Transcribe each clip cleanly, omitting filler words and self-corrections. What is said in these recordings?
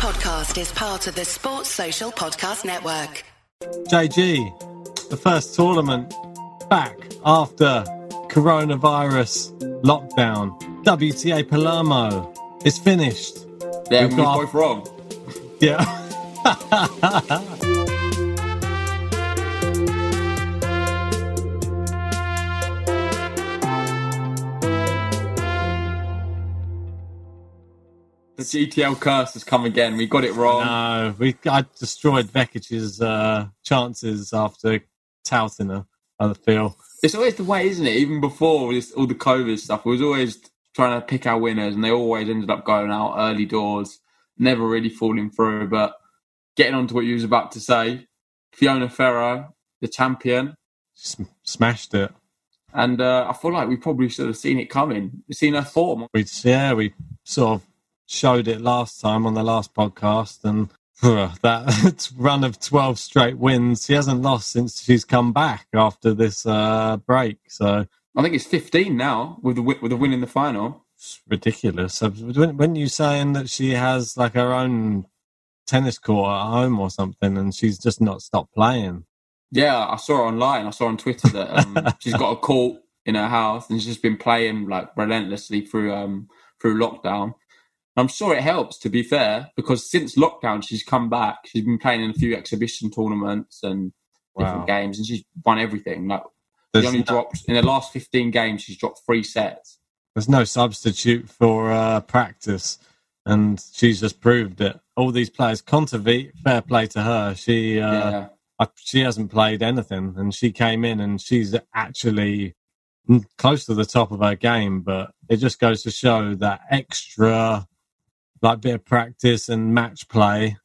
podcast is part of the Sports Social Podcast Network. JG, the first tournament back after coronavirus lockdown. WTA Palermo is finished. Yeah, we've got both wrong. Yeah. The GTL curse has come again. We got it wrong. No, I destroyed Vekic's chances after touting her, I feel. It's always the way, isn't it? Even before all the COVID stuff, we was always trying to pick our winners, and they always ended up going out early doors, never really falling through. But getting on to what you was about to say, Fiona Ferro, the champion. Smashed it. And I feel like we probably should have seen it coming. We've seen her form. We sort of showed it last time on the last podcast, and that run of 12 straight wins, she hasn't lost since she's come back after this break. So I think it's 15 now with the win in the final. It's ridiculous. When you saying that she has like her own tennis court at home or something, and she's just not stopped playing. Yeah, I saw her online. I saw on Twitter that she's got a court in her house, and she's just been playing like relentlessly through lockdown. I'm sure it helps, to be fair, because since lockdown, she's come back. She's been playing in a few exhibition tournaments and different games, and she's won everything. Like, she only dropped, in the last 15 games, she's dropped 3 sets. There's no substitute for practice, and she's just proved it. All these players, Kontaveit, fair play to her. She hasn't played anything, and she came in, and she's actually close to the top of her game, but it just goes to show that extra bit of practice and match play.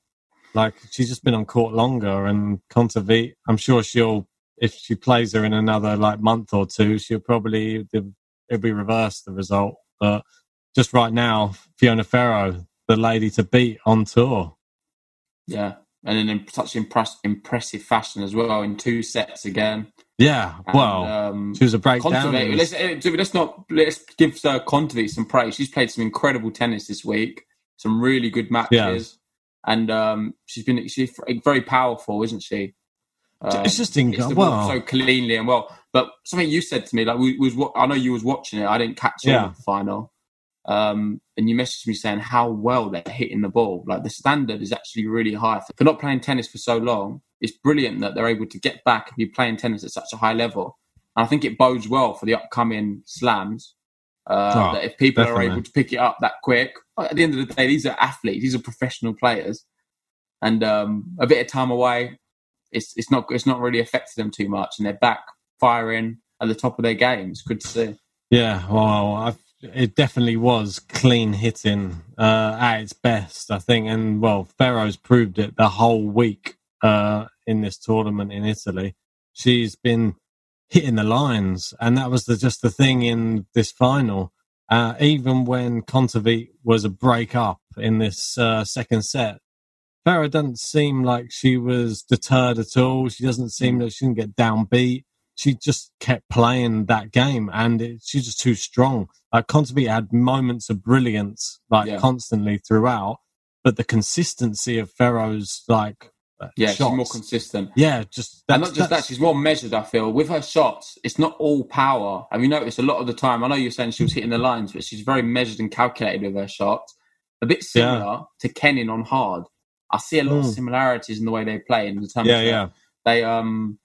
Like, she's just been on court longer, and Kontaveit, I'm sure if she plays her in another month or two, it'll be reversed, the result. But just right now, Fiona Ferro, the lady to beat on tour. Yeah, and in such impressive fashion as well, in 2 sets again. Yeah, she was a breakdown. Let's give Sir Kontaveit some praise. She's played some incredible tennis this week. Some really good matches, and she's very powerful, isn't she? It's just incredible, so cleanly and well. But something you said to me, I know you was watching it. I didn't catch on the final, and you messaged me saying how well they're hitting the ball. Like, the standard is actually really high for not playing tennis for so long. It's brilliant that they're able to get back and be playing tennis at such a high level. And I think it bodes well for the upcoming slams. That if people are able to pick it up that quick, at the end of the day, these are athletes, these are professional players, and a bit of time away, it's not really affected them too much, and they're back firing at the top of their games. Good to see. Yeah, well, it definitely was clean hitting at its best, I think, and Ferro's proved it the whole week in this tournament in Italy. She's been hitting the lines, and that was the thing in this final. Even when Kontaveit was a break up in this second set, Ferro doesn't seem like she was deterred at all. She doesn't seem that she didn't get downbeat. She just kept playing that game, and she's just too strong. Kontaveit had moments of brilliance constantly throughout, but the consistency of Ferro's shots. She's more consistent. Yeah, she's more measured, I feel. With her shots, it's not all power. Have you noticed a lot of the time, I know you're saying she was hitting the lines, but she's very measured and calculated with her shots. A bit similar to Kenin on hard. I see a lot of similarities in the way they play in the terms they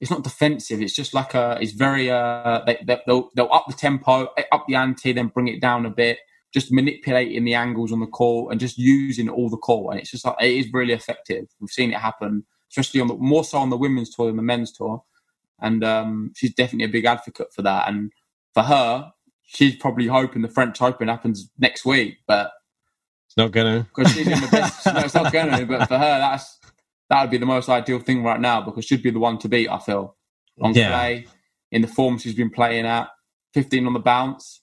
it's not defensive, it's just like it's very they'll up the tempo, up the ante, then bring it down a bit, just manipulating the angles on the court and just using all the court. And it's just it is really effective. We've seen it happen, especially more so on the women's tour than the men's tour. And she's definitely a big advocate for that. And for her, she's probably hoping the French Open happens next week, but it's not going to. Because she's in the best. No, it's not going to. But for her, that would be the most ideal thing right now, because she'd be the one to beat, I feel. On play, in the form she's been playing at, 15 on the bounce.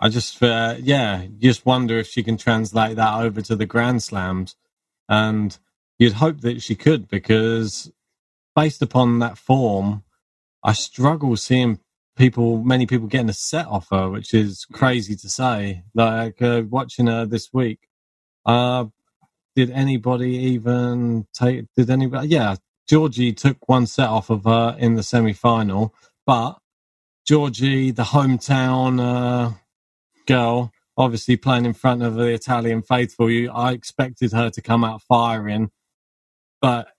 I just, just wonder if she can translate that over to the Grand Slams. And you'd hope that she could, because based upon that form, I struggle seeing many people getting a set off her, which is crazy to say. Watching her this week, Did anybody even take? Did anybody? Yeah, Giorgi took one set off of her in the semi-final, but Giorgi, the hometown girl, obviously playing in front of the Italian faithful, I expected her to come out firing, but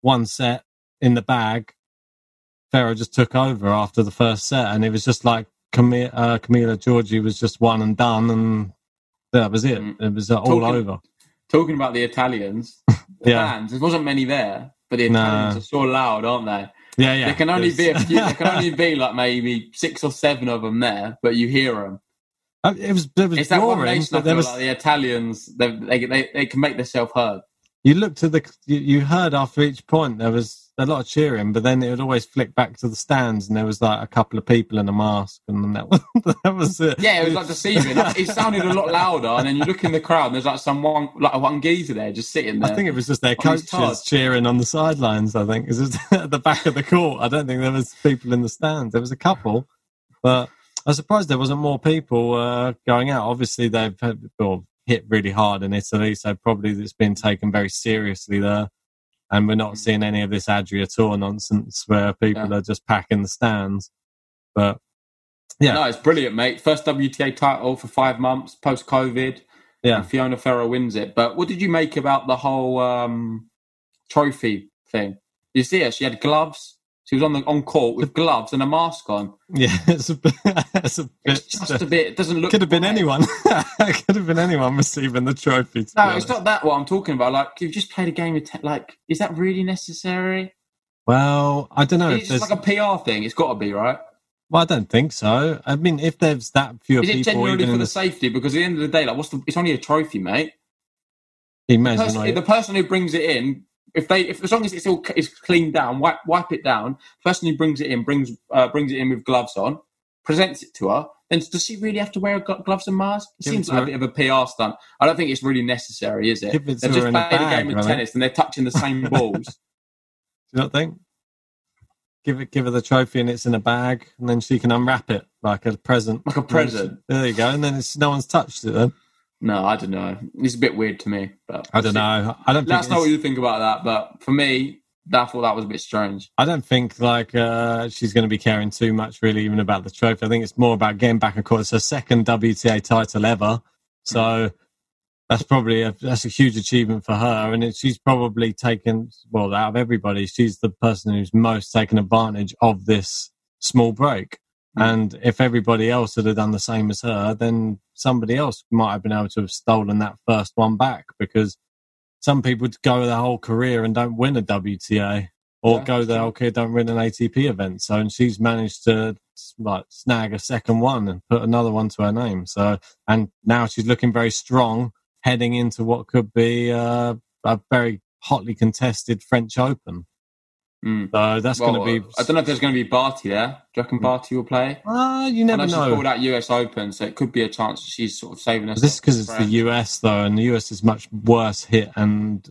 one set in the bag, Ferro just took over after the first set, and it was just like Camilla Giorgi was just one and done, and that was it. It was all over. Talking about the Italians, the fans, there wasn't many there, but the Italians are so loud, aren't they? Yeah, yeah. There can only be a few, there can only be like maybe 6 or 7 of them there, but you hear them. It was it's that boring, one nation. I feel like the Italians, they can make themselves heard. You looked to you heard after each point there was a lot of cheering, but then it would always flick back to the stands, and there was like a couple of people in a mask, and that was it. Yeah, it was like deceiving. It sounded a lot louder, and then you look in the crowd, and there's like one geezer there just sitting there. I think it was just their coaches cheering on the sidelines. I think it was just at the back of the court. I don't think there was people in the stands. There was a couple, but I was surprised there wasn't more people going out. Obviously, they've hit really hard in Italy, so probably it's been taken very seriously there, and we're not seeing any of this Adria Tour nonsense where people are just packing the stands. But yeah, no, it's brilliant, mate. First WTA title for 5 months post COVID. Yeah, and Fiona Ferro wins it. But what did you make about the whole trophy thing? You see her; she had gloves. She was on court with gloves and a mask on. Yeah, it's just a bit. It doesn't look. Could have been anyone. Could have been anyone receiving the trophy. No, it's not that. What I'm talking about, like you've just played a game of like, is that really necessary? Well, I don't know. It's just like a PR thing. It's got to be, right? Well, I don't think so. I mean, if there's that few people, is it genuinely for the safety? Because at the end of the day, like, it's only a trophy, mate. The person who brings it in. If as long as it's cleaned down, wipe it down. Person who brings it in brings it in with gloves on, presents it to her. Then does she really have to wear gloves and mask? It seems like a bit of a PR stunt. I don't think it's really necessary, is it? They're just playing a game of tennis and they're touching the same balls. Do you not think? Give her the trophy and it's in a bag, and then she can unwrap it like a present. Like a present. There you go. And then no one's touched it then. No, I don't know. It's a bit weird to me. But I don't know. Let us know what you think about that. But for me, I thought that was a bit strange. I don't think she's going to be caring too much, really, even about the trophy. I think it's more about getting back and court. It's her second WTA title ever. So that's probably a huge achievement for her. And she's probably taken, well, out of everybody, she's the person who's most taken advantage of this small break. And if everybody else had done the same as her, then somebody else might have been able to have stolen that first one back, because some people go their whole career and don't win a WTA or go their whole career, don't win an ATP event. So, and she's managed to like snag a second one and put another one to her name. So, and now she's looking very strong heading into what could be a very hotly contested French Open. So that's going to be. I don't know if there's going to be Barty there. Do you reckon Barty will play? You never know. She's called out US Open, so it could be a chance she's sort of saving herself. This is because it's the US, though, and the US is much worse hit and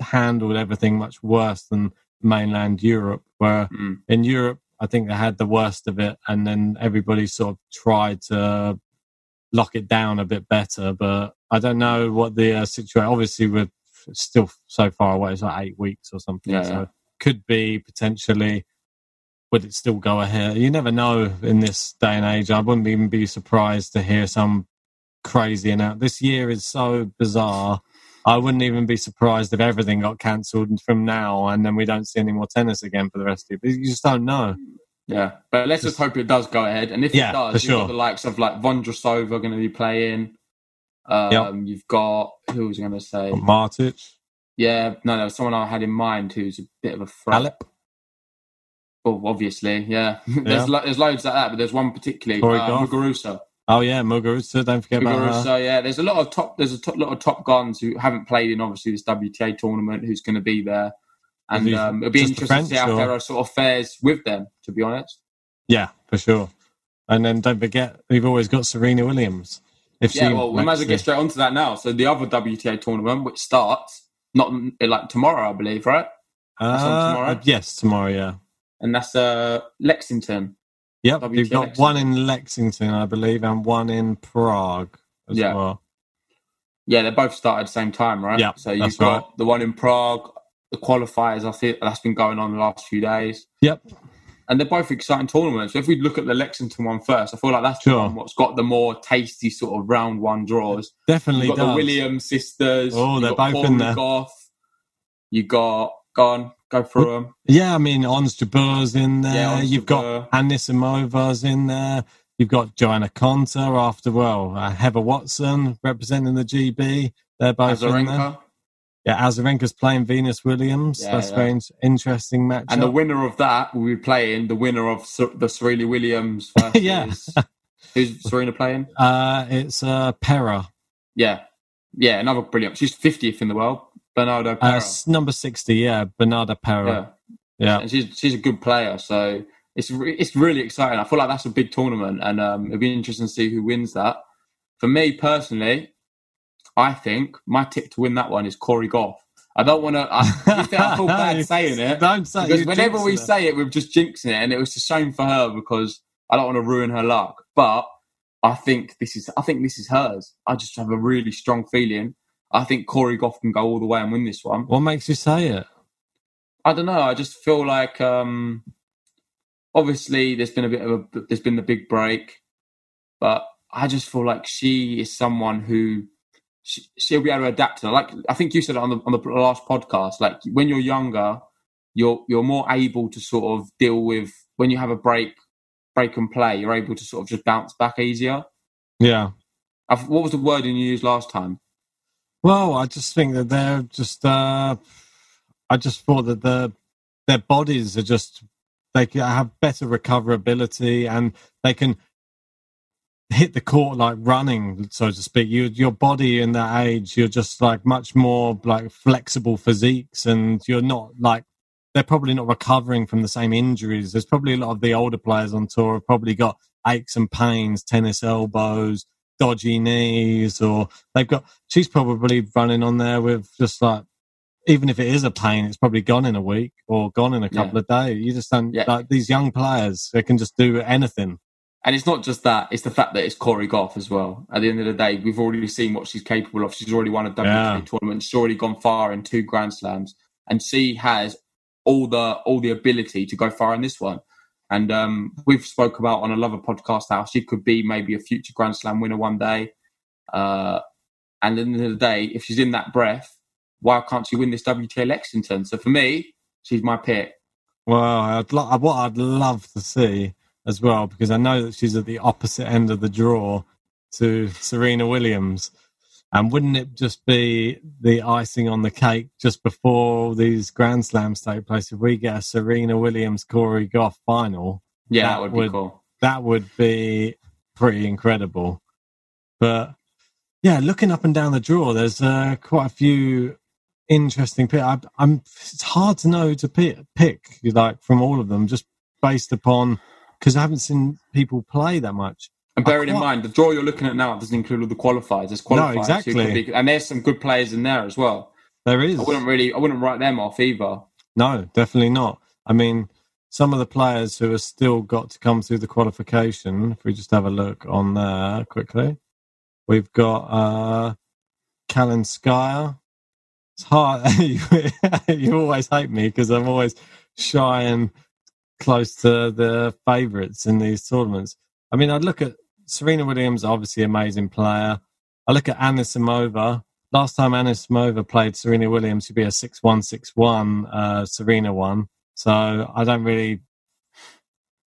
handled everything much worse than mainland Europe, where in Europe, I think they had the worst of it, and then everybody sort of tried to lock it down a bit better. But I don't know what the situation. Obviously, we're still so far away. It's like 8 weeks or something. Yeah, so. Yeah. Could be potentially, would it still go ahead? You never know in this day and age. I wouldn't even be surprised to hear some crazy announcement. This year is so bizarre. I wouldn't even be surprised if everything got cancelled from now and then we don't see any more tennis again for the rest of it. You just don't know. Yeah, but let's just hope it does go ahead. And if it does, you've got the likes of like Vondrousova going to be playing. You've got, who was I going to say? Martic. Yeah, no, there was someone I had in mind who's a bit of a fraud. Alep? Oh, obviously, yeah. There's loads like that, but there's one particularly, Muguruza. Oh yeah, Muguruza. Don't forget about her. Yeah, there's a lot of top guns who haven't played in obviously this WTA tournament who's going to be there, and it'll be interesting to see how Ferro sort of fares with them. To be honest. Yeah, for sure. And then don't forget, we've always got Serena Williams. We might as well get straight onto that now. So the other WTA tournament, which starts. Not like tomorrow, I believe, right? That's on tomorrow. Yes, tomorrow, yeah. And that's Lexington. Yep, you've got Lexington. One in Lexington, I believe, and one in Prague as well. Yeah, they both started at the same time, right? Yeah, so you've got the one in Prague, the qualifiers, I think that's been going on the last few days. Yep. And they're both exciting tournaments. So if we look at the Lexington one first, I feel like that's the one what's got the more tasty sort of round one draws. It definitely does. You've got the Williams sisters. Oh, they're both in there. Gauff. You got... Go through them. Yeah, I mean, Ons Jabeur's in there. Yeah, you've got Anisimova's in there. You've got Joanna Konta after, Heather Watson representing the GB. They're both in there. Yeah, Azarenka's playing Venus Williams. Yeah, that's a very interesting match. And the winner of that will be playing the winner of the Serena Williams. Yeah. Who's Serena playing? It's Pera. Yeah. Yeah, another brilliant. She's 50th in the world. Bernarda Pera. Number 60, yeah. Bernarda Pera. Yeah. And she's a good player. So it's really exciting. I feel like that's a big tournament. And it'll be interesting to see who wins that. For me personally, I think my tip to win that one is Cori Gauff. I don't want to... I feel bad saying it. Don't say because whenever we say it, we're just jinxing it. And it was a shame for her because I don't want to ruin her luck. But I think this is hers. I just have a really strong feeling. I think Cori Gauff can go all the way and win this one. What makes you say it? I don't know. I just feel like obviously there's been the big break, but I just feel like she is someone who she'll be able to adapt to. Like I think you said it on the last podcast, like when you're younger, you're more able to sort of deal with when you have a break and play. You're able to sort of just bounce back easier. Yeah. What was the wording you used last time? Well, I just think that they're just... I just thought that their bodies are just... They have better recoverability and they can hit the court like running, so to speak. Your body in that age, you're just like much more like flexible physiques and you're not like... They're probably not recovering from the same injuries. There's probably a lot of the older players on tour have probably got aches and pains, tennis elbows, dodgy knees, or she's probably running on there with just like, even if it is a pain, it's probably gone in a week or gone in a couple of days. You just don't like these young players, they can just do anything. And it's not just that, it's the fact that it's Cori Gauff as well. At the end of the day, we've already seen what she's capable of. She's already won a WTA tournament. She's already gone far in 2 Grand Slams and she has all the ability to go far in this one. And we've spoke about on another podcast how she could be maybe a future Grand Slam winner one day. And at the end of the day, if she's in that breath, why can't she win this WTA Lexington? So for me, she's my pick. Well, what I'd love to see as well, because I know that she's at the opposite end of the draw to Serena Williams. And wouldn't it just be the icing on the cake just before these Grand Slams take place? If we get a Serena Williams, Cori Gauff final, that would be cool. That would be pretty incredible. But yeah, looking up and down the draw, there's quite a few interesting picks. It's hard to know to pick like from all of them, just based upon because I haven't seen people play that much. And bearing in mind, the draw you're looking at now doesn't include all the qualifiers. There's qualifiers. No, exactly. And there's some good players in there as well. There is. I wouldn't write them off either. No, definitely not. I mean, some of the players who have still got to come through the qualification, if we just have a look on there quickly, we've got Kalinskaya. It's hard. You always hate me because I'm always shy and close to the favourites in these tournaments. I mean, I'd look at Serena Williams, obviously amazing player. I look at Anisimova. Last time Anisimova played Serena Williams, she'd be a 6-1, 6-1, Serena won. So I don't really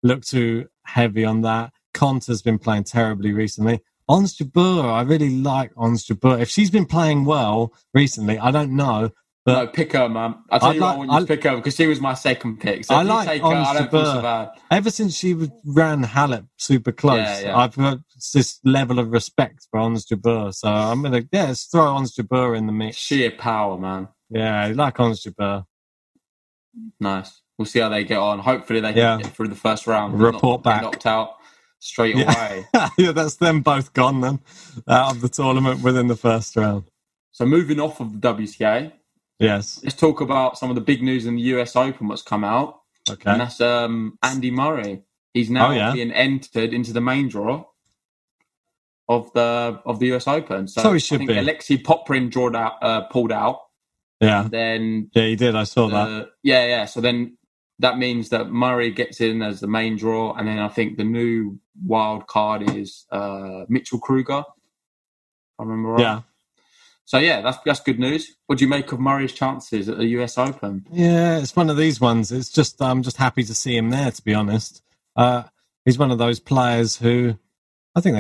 look too heavy on that. Konta's been playing terribly recently. Ons Jabeur, I really like Ons Jabeur. If she's been playing well recently, I don't know. But no, pick her, man. I want you to pick her because she was my second pick. So I like Ons Jabeur. Ever since she ran Halep super close, I've got this level of respect for Ons Jabeur. So I'm going to let's throw Ons Jabeur in the mix. Sheer power, man. Yeah, I like Ons Jabeur. Nice. We'll see how they get on. Hopefully they can get through the first round. Report back. Knocked out straight away. Yeah, that's them both gone then out of the tournament within the first round. So moving off of the WTA... Yes. Let's talk about some of the big news in the US Open, what's come out. Okay. And that's Andy Murray. He's now being entered into the main draw of the US Open. So it should be. Alexei Popyrin pulled out. Yeah. And then he did. I saw that. Yeah. So then that means that Murray gets in as the main draw, and then I think the new wild card is Mitchell Kruger. I remember right. Yeah. So yeah, that's good news. What do you make of Murray's chances at the US Open? Yeah, it's one of these ones. It's just I'm just happy to see him there, to be honest. He's one of those players who I think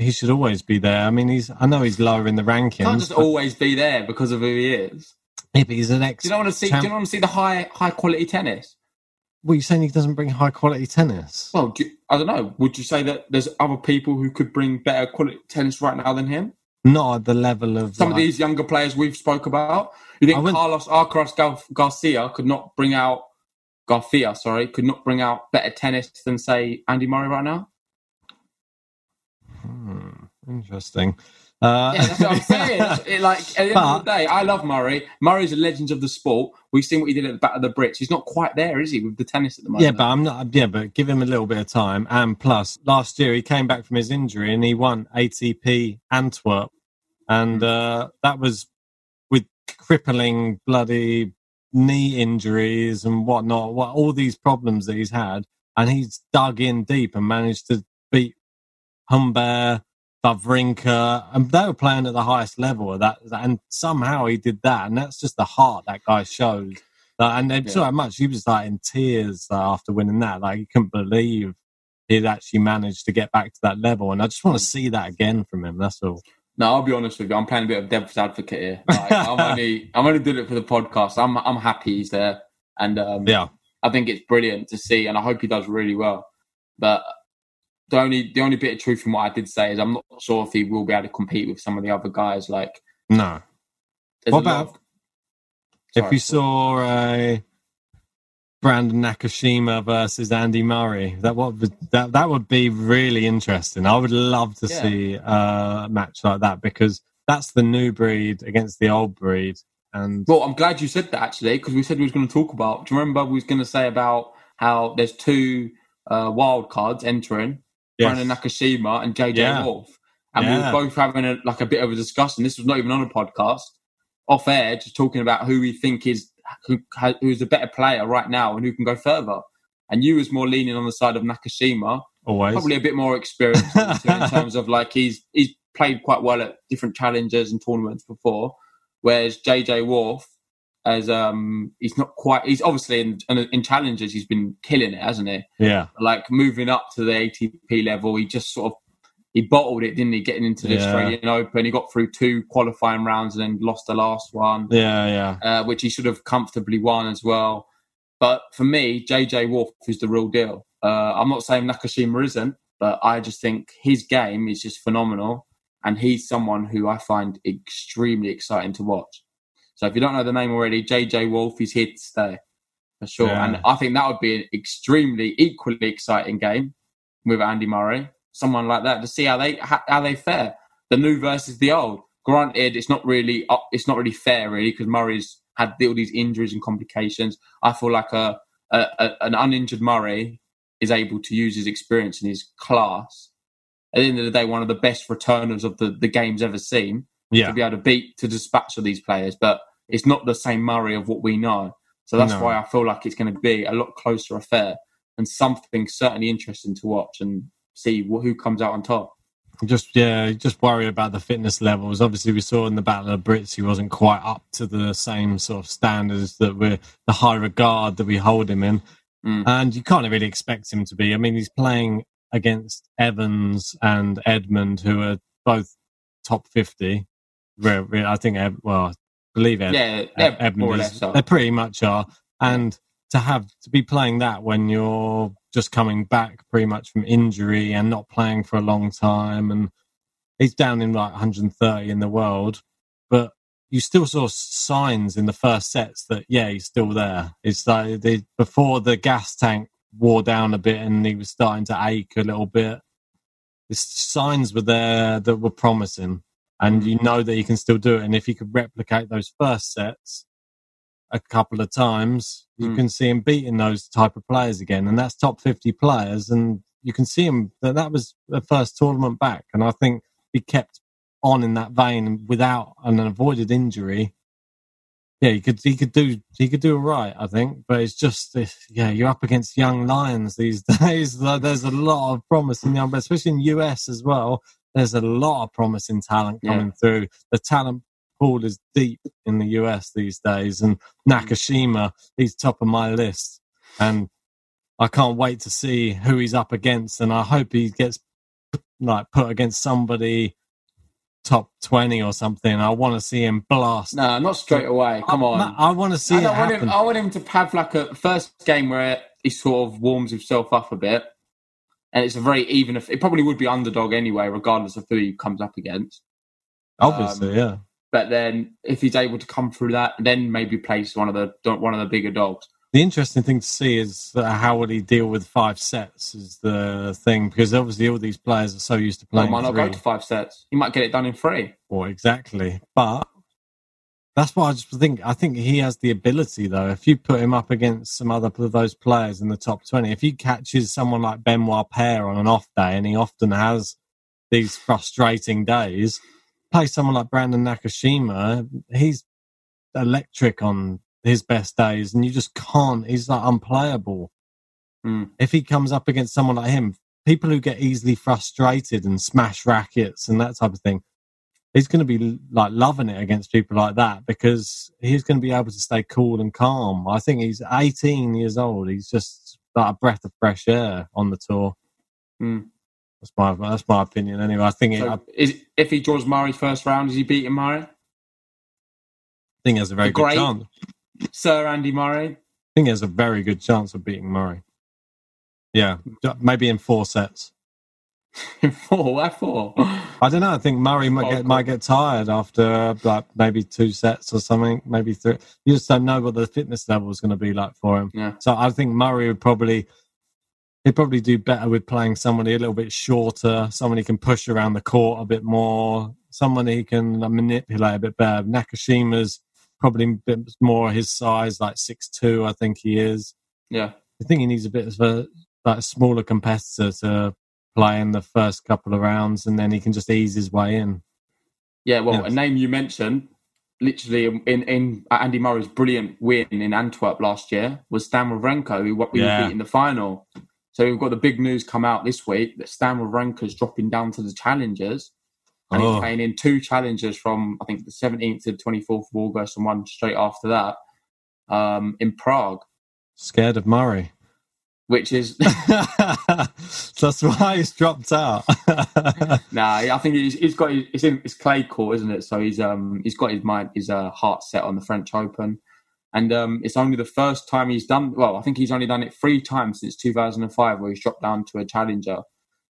he should always be there. I mean, I know he's lower in the rankings. He can't just always be there because of who he is. Yeah, but he's an ex. Do you want to see the high quality tennis? Well, you're saying he doesn't bring high quality tennis. Well, I don't know. Would you say that there's other people who could bring better quality tennis right now than him? Not at the level of some of these younger players we've spoke about. You think Carlos Alcaraz Garcia could not bring out better tennis than say Andy Murray right now? Interesting. Yeah, that's what I'm saying. At the end of the day, I love Murray. Murray's a legend of the sport. We've seen what he did at the Battle of the Brits. He's not quite there, is he, with the tennis at the moment? Yeah, but but give him a little bit of time. And plus, last year he came back from his injury and he won ATP Antwerp, and that was with crippling bloody knee injuries and whatnot. All these problems that he's had, and he's dug in deep and managed to beat Humbert, Wawrinka, and they were playing at the highest level of that, and somehow he did that, and that's just the heart that guy showed. So much he was in tears after winning that. He couldn't believe he'd actually managed to get back to that level, and I just want to see that again from him. That's all. No, I'll be honest with you. I'm playing a bit of devil's advocate here. I'm only doing it for the podcast. I'm happy he's there, and I think it's brilliant to see, and I hope he does really well, but. The only bit of truth from what I did say is I'm not sure if he will be able to compete with some of the other guys. No. What about saw Brandon Nakashima versus Andy Murray? That would be really interesting. I would love to see a match like that, because that's the new breed against the old breed. And well, I'm glad you said that actually, because we said we was going to talk about. Do you remember we was going to say about how there's two wild cards entering? Yes. Brandon Nakashima and JJ Wolf, and we were both having a bit of a discussion. This was not even on a podcast, off air, just talking about who we think who's the better player right now and who can go further. And you was more leaning on the side of Nakashima, always probably a bit more experienced in terms of he's played quite well at different challenges and tournaments before, whereas JJ Wolf, as he's not quite. He's obviously in challenges. He's been killing it, hasn't he? Yeah. Moving up to the ATP level, he just sort of bottled it, didn't he? Getting into the Australian Open, he got through two qualifying rounds and then lost the last one. Yeah. Which he should have comfortably won as well. But for me, JJ Wolf is the real deal. I'm not saying Nakashima isn't, but I just think his game is just phenomenal, and he's someone who I find extremely exciting to watch. So if you don't know the name already, JJ Wolf is here to stay, for sure. Yeah. And I think that would be an equally exciting game with Andy Murray, someone like that, to see how they fare. The new versus the old. Granted, it's not really fair, really, because Murray's had all these injuries and complications. I feel like an uninjured Murray is able to use his experience and his class. At the end of the day, one of the best returners of the game's ever seen. Yeah. To be able to dispatch all these players, but it's not the same Murray of what we know. So that's why I feel like it's going to be a lot closer affair, and something certainly interesting to watch and see who comes out on top. Just worry about the fitness levels. Obviously, we saw in the Battle of the Brits he wasn't quite up to the same sort of standards the high regard that we hold him in. And you can't really expect him to be. I mean, he's playing against Evans and Edmund, who are both top 50. I think, I believe it. Yeah, Edmund more or less so. They pretty much are. And to be playing that when you're just coming back pretty much from injury and not playing for a long time, and he's down in 130 in the world, but you still saw signs in the first sets that he's still there. It's like before the gas tank wore down a bit and he was starting to ache a little bit. The signs were there that were promising. And you know that he can still do it. And if he could replicate those first sets a couple of times, you can see him beating those type of players again. And that's top 50 players. And you can see him. That was the first tournament back. And I think be kept on in that vein without an avoided injury, yeah, he could do all right, I think. But it's just this, yeah, you're up against young lions these days. There's a lot of promise in young, but especially in US as well. There's a lot of promising talent coming through. The talent pool is deep in the US these days, and Nakashima, he's top of my list, and I can't wait to see who he's up against. And I hope he gets like put against somebody top 20 or something. I want to see him blast. No, not straight away. Come on. No, I want to see it happen. I want him to have like a first game where he sort of warms himself up a bit. And it's a very even... It probably would be underdog anyway, regardless of who he comes up against. Obviously, yeah. But then if he's able to come through that, then maybe place one of the bigger dogs. The interesting thing to see is how would he deal with 5 sets is the thing, because obviously all these players are so used to playing. Well, might not go to 5 sets. He might get it done in 3. Well, exactly. But that's what I just think. I think he has the ability, though. If you put him up against some other of those players in the top 20, if he catches someone like Benoit Paire on an off day, and he often has these frustrating days, play someone like Brandon Nakashima. He's electric on his best days, and you just can't. He's like unplayable. If he comes up against someone like him, people who get easily frustrated and smash rackets and that type of thing, he's going to be like loving it against people like that, because he's going to be able to stay cool and calm. I think he's 18 years old. He's just like a breath of fresh air on the tour. That's my opinion anyway. I think if he draws Murray first round, is he beating Murray? I think there's a very good chance. Sir Andy Murray? I think there's a very good chance of beating Murray. Yeah, maybe in 4 sets. In 4? Why 4? I don't know. I think Murray might get tired after like maybe 2 sets or something, maybe 3. You just don't know what the fitness level is going to be like for him. Yeah. So I think Murray would probably do better with playing somebody a little bit shorter, someone he can push around the court a bit more, someone he can manipulate a bit better. Nakashima's probably a bit more his size, like 6'2", I think he is. Yeah. I think he needs a bit of a like, smaller competitor to play in the first couple of rounds, and then he can just ease his way in. Yeah, well, a name you mentioned, literally in Andy Murray's brilliant win in Antwerp last year, was Stan Wawrinka, who we beat in the final. So we've got the big news come out this week that Stan Wawrinka's dropping down to the challengers. And he's playing in 2 challengers from, I think, the 17th to the 24th of August and one straight after that in Prague. Scared of Murray. Which is... That's why he's dropped out. Nah, I think he's got... It's clay court, isn't it? So he's got his heart set on the French Open. And it's only the first time he's done... Well, I think he's only done it 3 times since 2005 where he's dropped down to a challenger.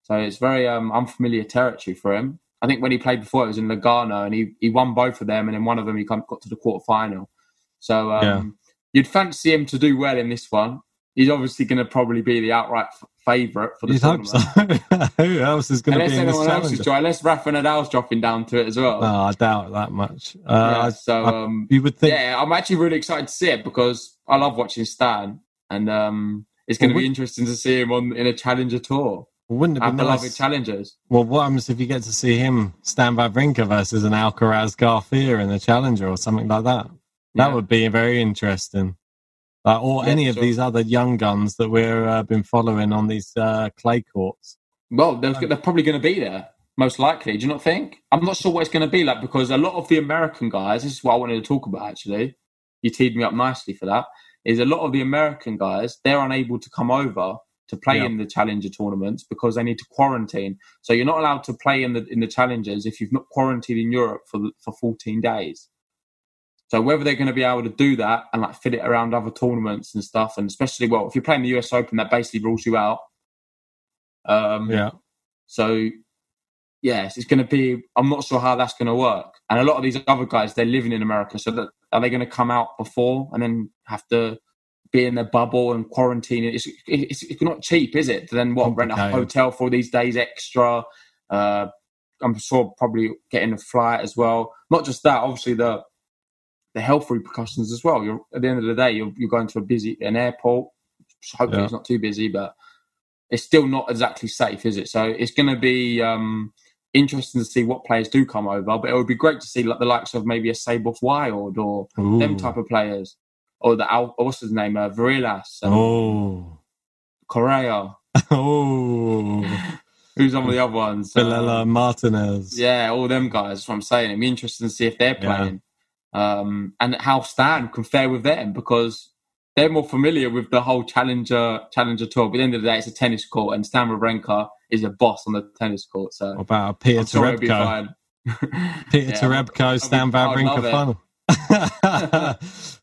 So it's very unfamiliar territory for him. I think when he played before, it was in Lugano, and he won both of them, and in one of them he got to the quarterfinal. So you'd fancy him to do well in this one. He's obviously going to probably be the outright favourite for the tournament. Hope so. Who else is going to be in this challenge? Unless Rafa Nadal's dropping down to it as well. No, I doubt that much. You would think. Yeah, I'm actually really excited to see it because I love watching Stan, and it's going to be interesting to see him in a challenger tour. Wouldn't it be nice? Challengers. Well, what happens if you get to see him, Stan Wawrinka versus an Alcaraz Garcia in a challenger or something like that? That would be very interesting. Or any of these other young guns that we've been following on these clay courts. Well, they're probably going to be there, most likely. Do you not think? I'm not sure what it's going to be like because a lot of the American guys, this is what I wanted to talk about actually, you teed me up nicely for that, is a lot of the American guys, they're unable to come over to play in the challenger tournaments because they need to quarantine. So you're not allowed to play in the challengers if you've not quarantined in Europe for 14 days. So whether they're going to be able to do that and like fit it around other tournaments and stuff, and especially, well, if you're playing the US Open, that basically rules you out. So, yes, it's going to be... I'm not sure how that's going to work. And a lot of these other guys, they're living in America, so are they going to come out before and then have to... be in their bubble and quarantine? It's not cheap, is it? To then rent a hotel for these days extra. I'm sure probably getting a flight as well. Not just that, obviously the health repercussions as well. You're at the end of the day, you're going to an airport. Hopefully it's not too busy, but it's still not exactly safe, is it? So it's going to be interesting to see what players do come over, but it would be great to see like the likes of maybe a Sabov Wild or them type of players, or the what's his name, Virillas, Correa, who's on the other ones, Villela, Martinez, yeah, all them guys. That's what I'm saying. It'd be interesting to see if they're playing, and how Stan can fare with them, because they're more familiar with the whole challenger tour. But at the end of the day, it's a tennis court, and Stan Wawrinka is a boss on the tennis court. So what about Peter Terebko? Peter Terebko, Stan Wawrinka final.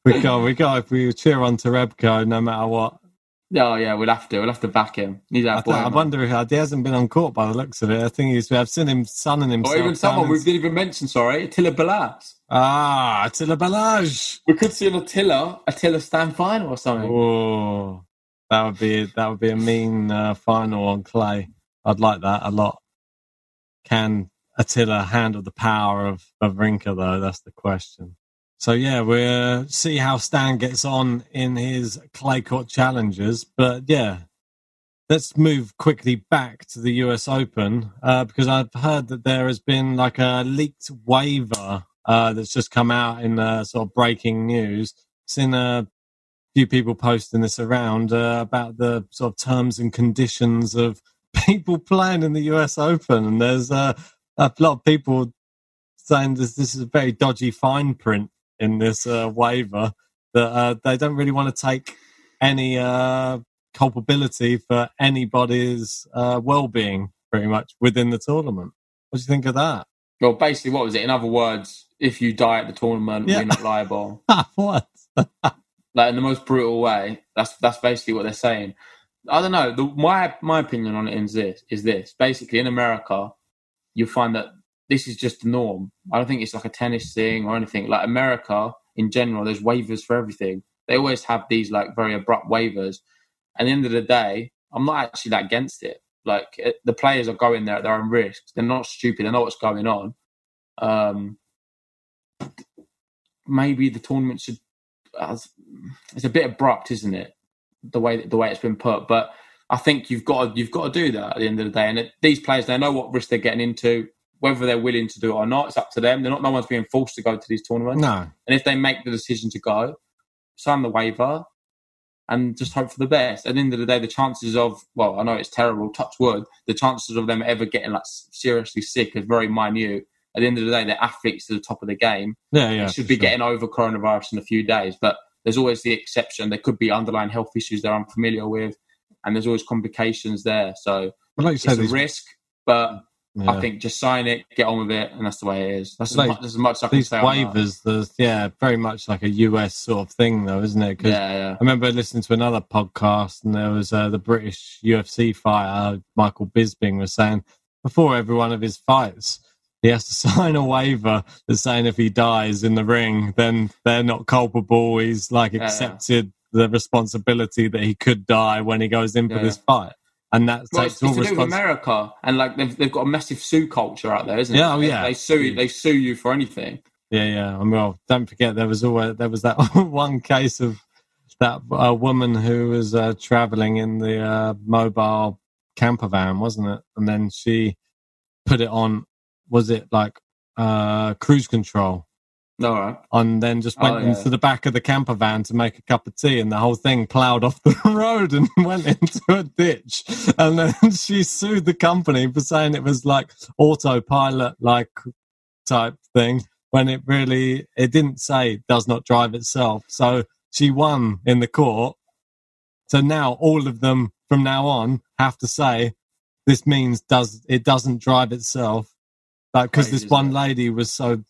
we got. If we cheer on Terebko, no matter what. Oh yeah, we'll have to back him. He's our boy. I wonder if he hasn't been on court by the looks of it. I think I've seen him sunning himself. Or even someone we didn't even mention. Sorry, Attila Balazs. Attila Balazs. We could see an Attila Stan final or something. Oh, that would be a mean final on clay. I'd like that a lot. Can Attila handle the power of Wawrinka though? That's the question. So, yeah, we'll see how Stan gets on in his clay court challenges. But, yeah, let's move quickly back to the US Open because I've heard that there has been like a leaked waiver that's just come out in sort of breaking news. Seen a few people posting this around about the sort of terms and conditions of people playing in the US Open. And there's a lot of people saying this is a very dodgy fine print in this waiver, that they don't really want to take any culpability for anybody's well-being, pretty much, within the tournament. What do you think of that? Well, basically, what was it? In other words, if you die at the tournament, you're not liable. What? Like, in the most brutal way. That's basically what they're saying. I don't know. My opinion on it is this. Basically, in America, you find that this is just the norm. I don't think it's like a tennis thing or anything. Like America in general, there's waivers for everything. They always have these like very abrupt waivers. At the end of the day, I'm not actually that against it. Like the players are going there at their own risk. They're not stupid. They know what's going on. Maybe the tournament should. It's a bit abrupt, isn't it? The way it's been put, but I think you've got to do that at the end of the day. And these players, they know what risk they're getting into. Whether they're willing to do it or not, it's up to them. No one's being forced to go to these tournaments. No. And if they make the decision to go, sign the waiver and just hope for the best. At the end of the day, the chances of, well, I know it's terrible, touch wood, the chances of them ever getting like seriously sick is very minute. At the end of the day, they're athletes to the top of the game. Yeah, they should be getting over coronavirus in a few days. But there's always the exception. There could be underlying health issues they're unfamiliar with, and there's always complications there. So it's a risk, but... Yeah. I think just sign it, get on with it, and that's the way it is. That's as much as I can say on that. These waivers, very much like a US sort of thing, though, isn't it? Cause I remember listening to another podcast, and there was the British UFC fighter, Michael Bisping, was saying, before every one of his fights, he has to sign a waiver that's saying if he dies in the ring, then they're not culpable. He's like accepted the responsibility that he could die when he goes in for this fight. And that's it's to do with America, and like they've got a massive sue culture out there, isn't it? They sue you for anything. And well, don't forget there was that one case of that woman who was traveling in the mobile camper van, wasn't it? And then she put it on, was it like cruise control? All right. And then just went into the back of the camper van to make a cup of tea, and the whole thing ploughed off the road and went into a ditch. And then she sued the company for saying it was like autopilot-like type thing, when it really, it didn't say it does not drive itself. So she won in the court. So now all of them from now on have to say this means it doesn't drive itself. Like, because this one lady was so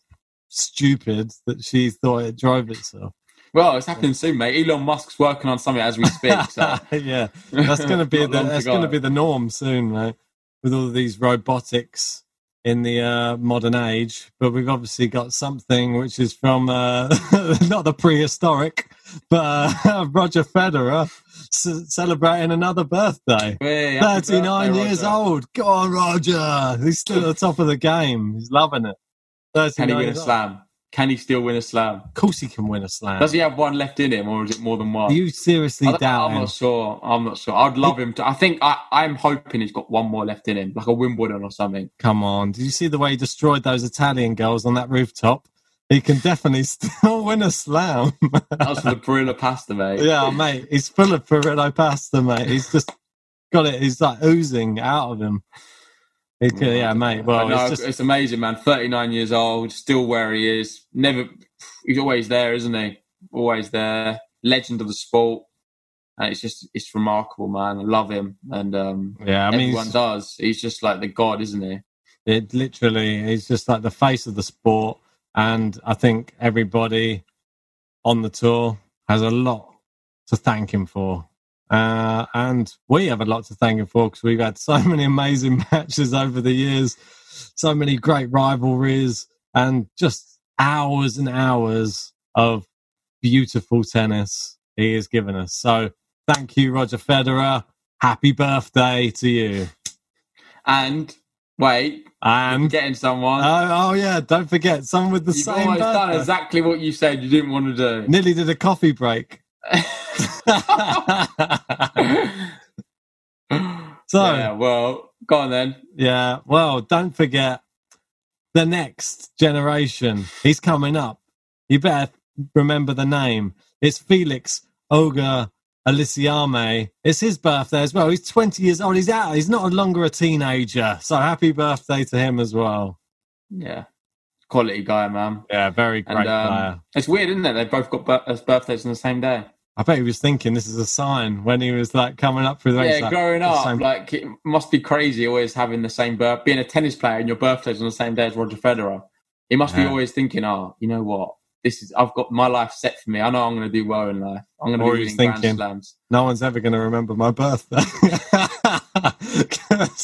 stupid that she thought it drove itself. Well, it's happening soon, mate. Elon Musk's working on something as we speak. So. That's going to be the norm soon, mate. With all of these robotics in the modern age, but we've obviously got something which is from not the prehistoric, but Roger Federer celebrating another birthday. Hey, 39 birthday, years old. Go on, Roger. He's still at the top of the game. He's loving it. Can he win a slam? Can he still win a slam? Of course he can win a slam. Does he have one left in him, or is it more than one? You seriously doubt him? I'm not sure. I'd love him to. I think I'm hoping he's got one more left in him, like a Wimbledon or something. Come on. Did you see the way he destroyed those Italian girls on that rooftop? He can definitely still win a slam. That was for the Perillo pasta, mate. Yeah, mate. He's full of Perillo pasta, mate. He's just got it. He's like oozing out of him. Yeah, mate. Well, it's amazing, man. 39 years old, still where he is. He's always there, isn't he? Always there. Legend of the sport. And it's remarkable, man. I love him. And everyone does. He's just like the god, isn't he? It literally, he's just like the face of the sport. And I think everybody on the tour has a lot to thank him for. And we have a lot to thank him for, because we've had so many amazing matches over the years, so many great rivalries, and just hours and hours of beautiful tennis he has given us. So thank you, Roger Federer. Happy birthday to you. And getting someone. Oh yeah, don't forget, someone with the You've same almost birthday. Done exactly what you said you didn't want to do. Nearly did a coffee break. Go on then. Yeah, well, don't forget the next generation. He's coming up. You better remember the name. It's Felix Oga Alisiame. It's his birthday as well. He's 20 years old. He's out. He's not longer a teenager. So happy birthday to him as well. Yeah. Quality guy, man. Yeah, very great player. It's weird, isn't it? They've both got birthdays on the same day. I bet he was thinking this is a sign when he was like coming up through the race. Yeah, growing up, like it must be crazy always having the same birth. Being a tennis player and your birthday's on the same day as Roger Federer, he must be always thinking, "Oh, you know what? This is I've got my life set for me. I know I'm going to do well in life. I'm going to be winning Grand Slams. No one's ever going to remember my birthday.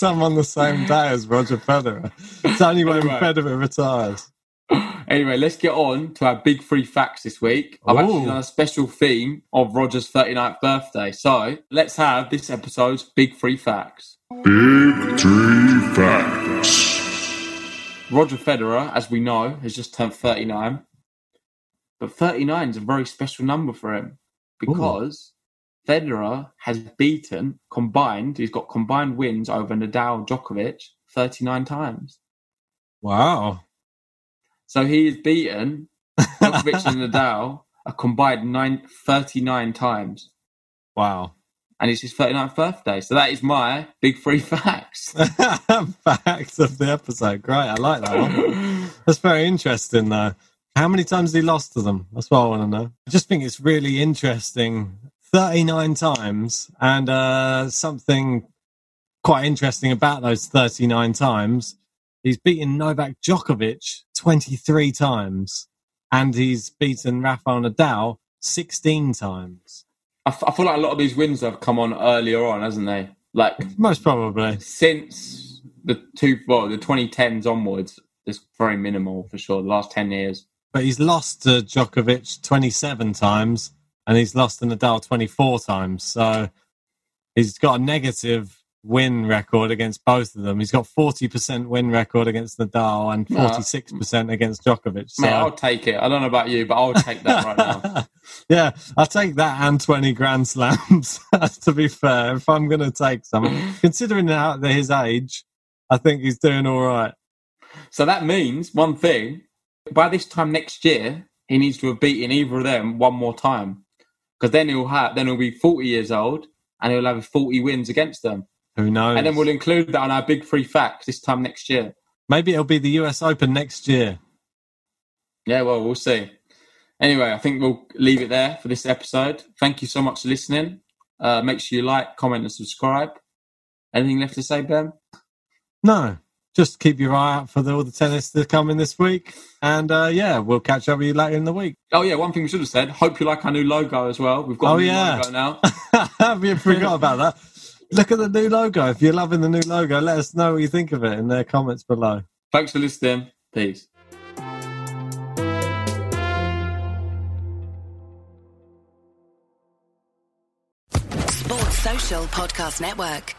I'm on the same day as Roger Federer. It's only when Federer retires." Anyway, let's get on to our big 3 facts this week. I've actually done a special theme of Roger's 39th birthday. So let's have this episode's big 3 facts. Big 3 facts. Roger Federer, as we know, has just turned 39. But 39 is a very special number for him because Federer has he's got combined wins over Nadal, Djokovic 39 times. Wow. So he has beaten Djokovic and Nadal a combined 39 times. Wow. And it's his 39th birthday. So that is my big 3 facts. Facts of the episode. Great. I like that one. That's very interesting, though. How many times has he lost to them? That's what I want to know. I just think it's really interesting. 39 times. And something quite interesting about those 39 times. He's beaten Novak Djokovic 23 times, and he's beaten Rafael Nadal 16 times. I feel like a lot of these wins have come on earlier on, hasn't they? Like most probably since the 2010s onwards. It's very minimal for sure. The last 10 years, but he's lost to Djokovic 27 times, and he's lost to Nadal 24 times. So he's got a negative win record against both of them. He's got 40% win record against Nadal and 46% against Djokovic. So. Mate, I'll take it. I don't know about you, but I'll take that right now. Yeah, I'll take that and 20 Grand Slams, to be fair, if I'm going to take something. Considering his age, I think he's doing all right. So that means one thing. By this time next year, he needs to have beaten either of them one more time, because then he'll be 40 years old and he'll have 40 wins against them. Who knows? And then we'll include that on our big 3 facts this time next year. Maybe it'll be the US Open next year. Yeah, well, we'll see. Anyway, I think we'll leave it there for this episode. Thank you so much for listening. Make sure you like, comment and subscribe. Anything left to say, Ben? No, just keep your eye out for all the tennis to come in this week. And we'll catch up with you later in the week. Oh yeah, one thing we should have said, hope you like our new logo as well. We've got a new logo now. We forgot about that. Look at the new logo. If you're loving the new logo, let us know what you think of it in the comments below. Thanks for listening. Peace. Sports Social Podcast Network.